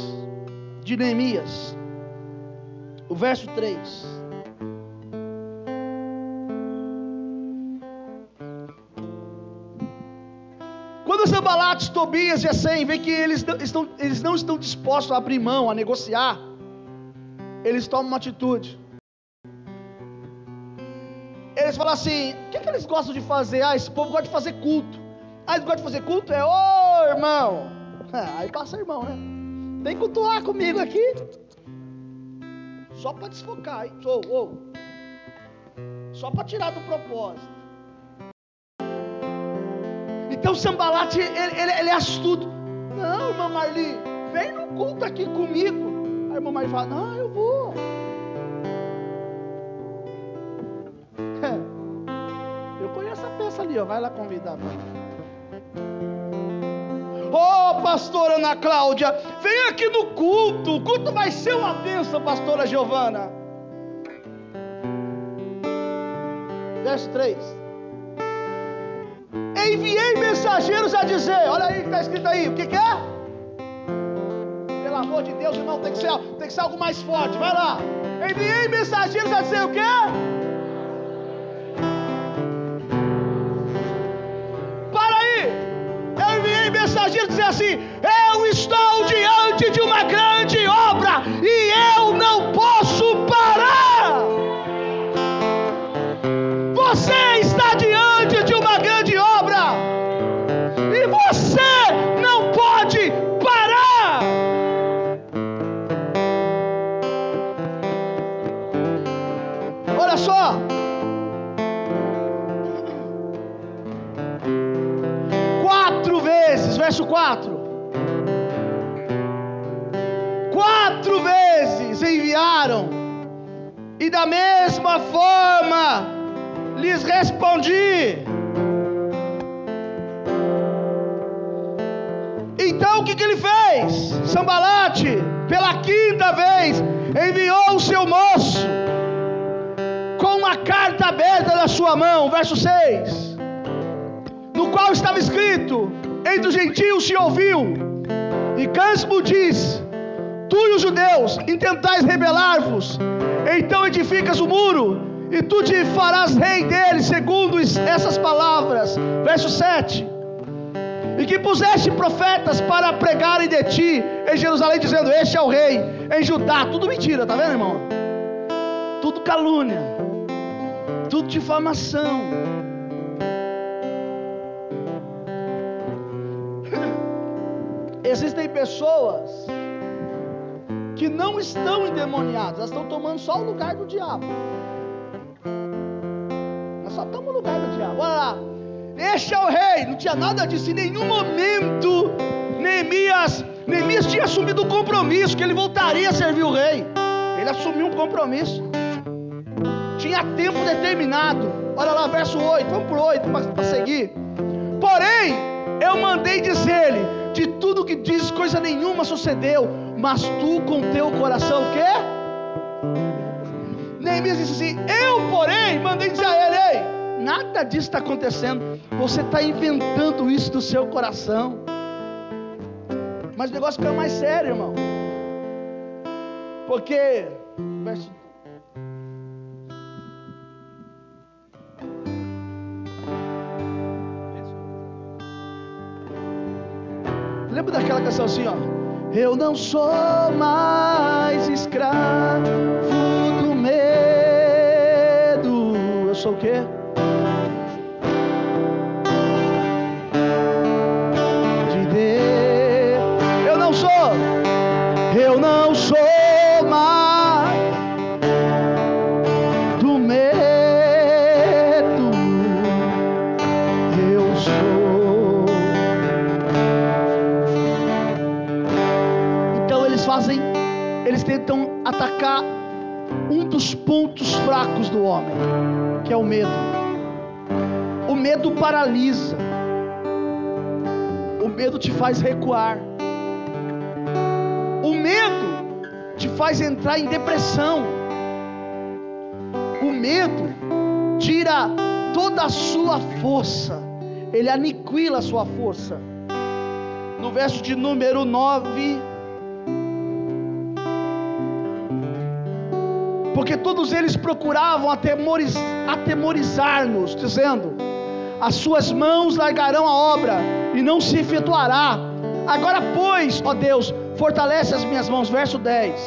de Neemias, o verso três. Quando os Sambalates, Tobias e Gesém veem que eles não, estão, eles não estão dispostos a abrir mão, a negociar, eles tomam uma atitude. Eles falam assim, o que, é que eles gostam de fazer? Ah, esse povo gosta de fazer culto. Ah, eles gostam de fazer culto? É, ô irmão. Ah, aí passa irmão, né? Vem cultuar comigo aqui. Só para desfocar, hein? Oh, oh. Só para tirar do propósito. Então o Sambalate, ele, ele, ele é astuto. Não, irmã Marli, vem no culto aqui comigo. Aí a irmã Marli fala, não, eu vou. Ali, ó, vai lá convidar. Ô, pastora Ana Cláudia, vem aqui no culto. O culto vai ser uma bênção, pastora Giovana. Verso três. Enviei mensageiros a dizer, olha aí que está escrito aí, o que, que é? Pelo amor de Deus, irmão, tem que ser, tem que ser algo mais forte. Vai lá. Enviei mensageiros a dizer o que? Mensageiros dizer assim, eu estou diante de uma grande obra e eu não posso parar. Você está diante de uma grande obra e você não pode parar. Olha só, verso quatro, quatro vezes enviaram, e da mesma forma lhes respondi. Então o que, que ele fez? Sambalate, pela quinta vez, enviou o seu moço, com uma carta aberta na sua mão, verso seis, no qual estava escrito, entre os gentios se ouviu, e Cânspo diz, tu e os judeus intentais rebelar-vos, então edificas o muro, e tu te farás rei dele, segundo essas palavras, verso sete, e que puseste profetas para pregarem de ti, em Jerusalém, dizendo, este é o rei, em Judá, tudo mentira, tá vendo, irmão? Tudo calúnia, tudo difamação. Existem pessoas que não estão endemoniadas, elas estão tomando só o lugar do diabo. Elas só tomam o lugar do diabo. Olha lá, este é o rei, não tinha nada disso, em nenhum momento Neemias, Neemias tinha assumido um compromisso, que ele voltaria a servir o rei. Ele assumiu um compromisso, tinha tempo determinado. Olha lá, verso oito, vamos para o oito para seguir. Porém, eu mandei dizer-lhe, de tudo que diz, coisa nenhuma sucedeu, mas tu com teu coração, o quê? Neemias disse assim: eu porém mandei dizer a ele: ei, nada disso está acontecendo, você está inventando isso do seu coração. Mas o negócio fica mais sério, irmão, porque verso lembra daquela canção assim, ó: eu não sou mais escravo do medo. Eu sou o quê? De Deus. Eu não sou. Eu não sou mais do medo. Eu sou. Fazem, eles tentam atacar um dos pontos fracos do homem, que é o medo. O medo paralisa, o medo te faz recuar, o medo te faz entrar em depressão, o medo tira toda a sua força, ele aniquila a sua força. No verso de número nove: porque todos eles procuravam atemoriz, atemorizar-nos, dizendo: as suas mãos largarão a obra e não se efetuará. Agora pois, ó Deus, fortalece as minhas mãos. Verso dez: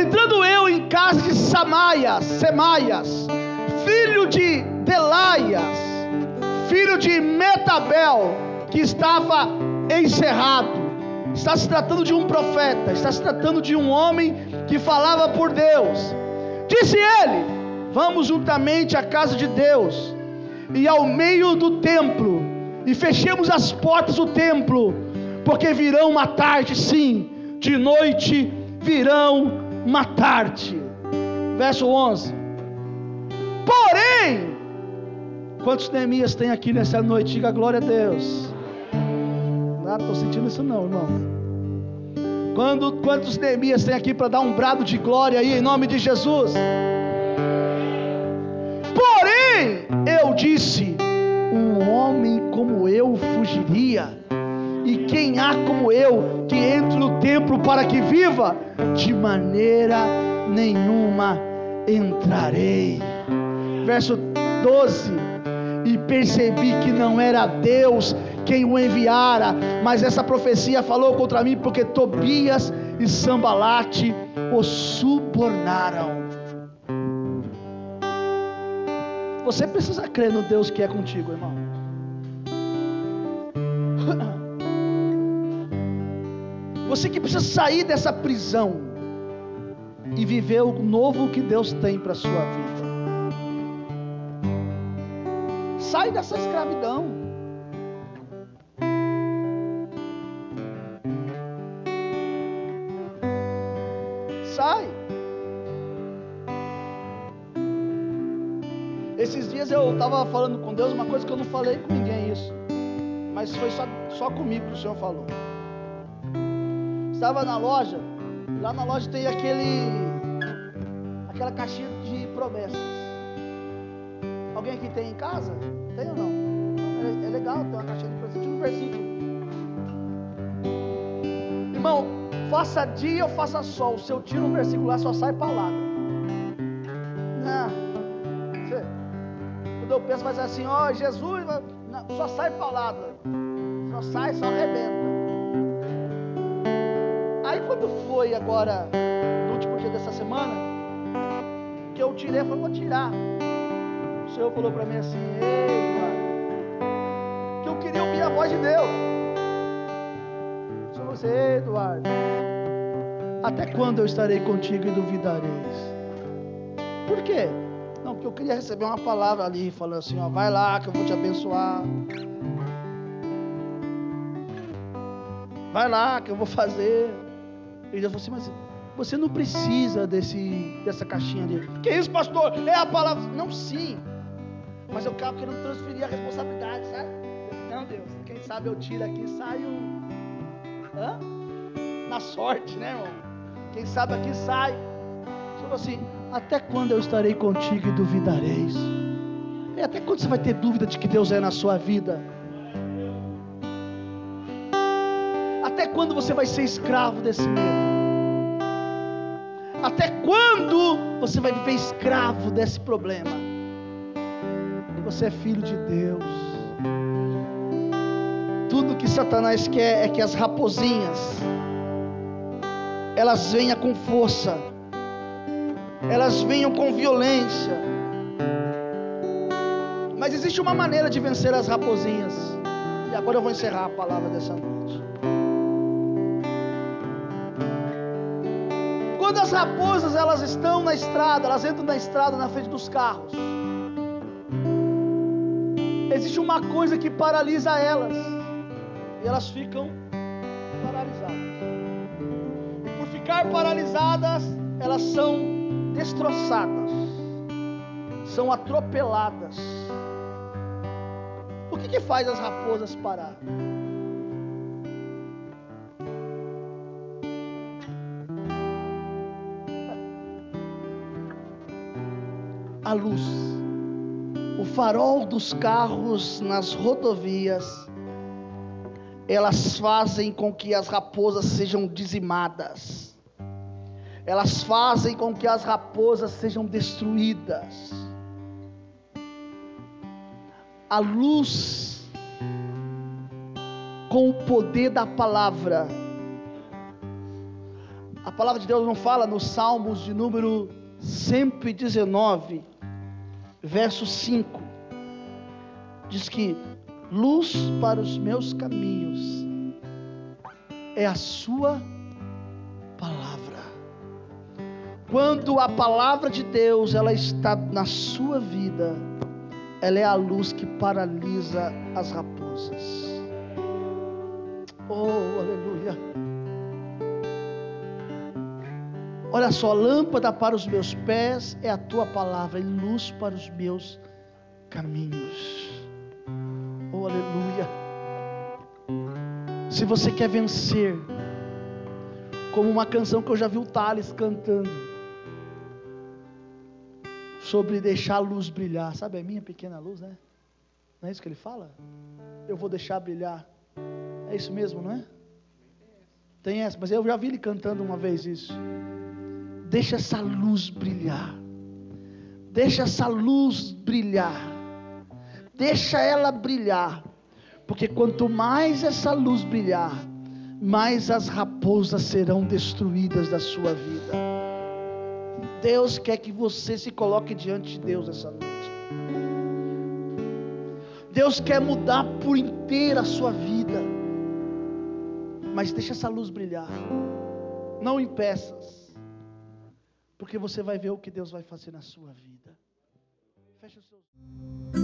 entrando eu em casa de Samaias, Semaías, filho de Telaias, filho de Metabel, que estava encerrado. Está se tratando de um profeta, está se tratando de um homem que falava por Deus. Disse ele: vamos juntamente à casa de Deus, e ao meio do templo, e fechemos as portas do templo, porque virão uma tarde, sim, de noite virão uma tarde. Verso onze: porém, quantos Neemias tem aqui nessa noite? Diga glória a Deus. Não estou sentindo isso não, irmão. Quando, quantos Neemias tem aqui para dar um brado de glória aí em nome de Jesus? Porém, eu disse: um homem como eu fugiria? E quem há como eu que entre no templo para que viva? De maneira nenhuma entrarei. Verso doze: e percebi que não era Deus quem o enviara, mas essa profecia falou contra mim, porque Tobias e Sambalate o subornaram. Você precisa crer no Deus que é contigo, irmão. Você que precisa sair dessa prisão e viver o novo que Deus tem para a sua vida. Sai dessa escravidão. Sai. Esses dias eu estava falando com Deus uma coisa que eu não falei com ninguém isso, mas foi só, só comigo que o Senhor falou. Estava na loja, lá na loja tem aquele, aquela caixinha de promessas. Alguém aqui tem em casa? Tem ou não? É, é legal ter uma caixinha de promessas, um versículo. Irmão, faça dia ou faça sol, se eu tiro um versículo lá, só sai palavra. Não. Quando eu penso, vai ser assim, ó, oh, Jesus, não, só sai palavra. Só sai, só arrebenta. Aí quando foi agora, no último dia dessa semana, que eu tirei, eu falei, vou tirar. O Senhor falou para mim assim: ei, mano, que eu queria ouvir a voz de Deus. O Senhor falou assim: ei, Eduardo, até quando eu estarei contigo e duvidareis? Por quê? Não, porque eu queria receber uma palavra ali, falando assim, ó, vai lá que eu vou te abençoar. Vai lá que eu vou fazer. E Deus falou assim: mas você não precisa desse, dessa caixinha ali. Que isso, pastor? É a palavra. Não, sim. Mas eu acabo querendo transferir a responsabilidade, sabe? Não, Deus, quem sabe eu tiro aqui e saio. Hã? Na sorte, né, irmão? Quem sabe aqui sai. falou assim: até quando eu estarei contigo e duvidareis? E até quando você vai ter dúvida de que Deus é na sua vida? Até quando você vai ser escravo desse medo? Até quando você vai viver escravo desse problema? Você é filho de Deus. Tudo que Satanás quer é que as raposinhas, elas venham com força, elas venham com violência. Mas existe uma maneira de vencer as raposinhas. E agora eu vou encerrar a palavra dessa noite. Quando as raposas, elas estão na estrada, elas entram na estrada na frente dos carros, existe uma coisa que paralisa elas, e elas ficam paralisadas. E por ficar paralisadas, elas são destroçadas, são atropeladas. O que que faz as raposas parar? A luz, o farol dos carros nas rodovias, elas fazem com que as raposas sejam dizimadas, elas fazem com que as raposas sejam destruídas. A luz, com o poder da palavra, a palavra de Deus não fala nos Salmos de número cento e dezenove, verso cinco, diz que luz para os meus caminhos é a sua palavra. Quando a palavra de Deus, ela está na sua vida, ela é a luz que paralisa as raposas. Oh, aleluia. Olha só, lâmpada para os meus pés é a tua palavra e luz para os meus caminhos. Oh, aleluia. Se você quer vencer, como uma canção que eu já vi o Thales cantando, sobre deixar a luz brilhar, sabe, a minha pequena luz, né? Não é isso que ele fala? Eu vou deixar brilhar. É isso mesmo, não é? Tem essa, mas eu já vi ele cantando uma vez isso. Deixa essa luz brilhar, deixa essa luz brilhar, deixa ela brilhar, porque quanto mais essa luz brilhar, mais as raposas serão destruídas da sua vida. Deus quer que você se coloque diante de Deus essa noite. Deus quer mudar por inteira a sua vida, mas deixa essa luz brilhar, não impeças. Porque você vai ver o que Deus vai fazer na sua vida. Fecha os seus olhos.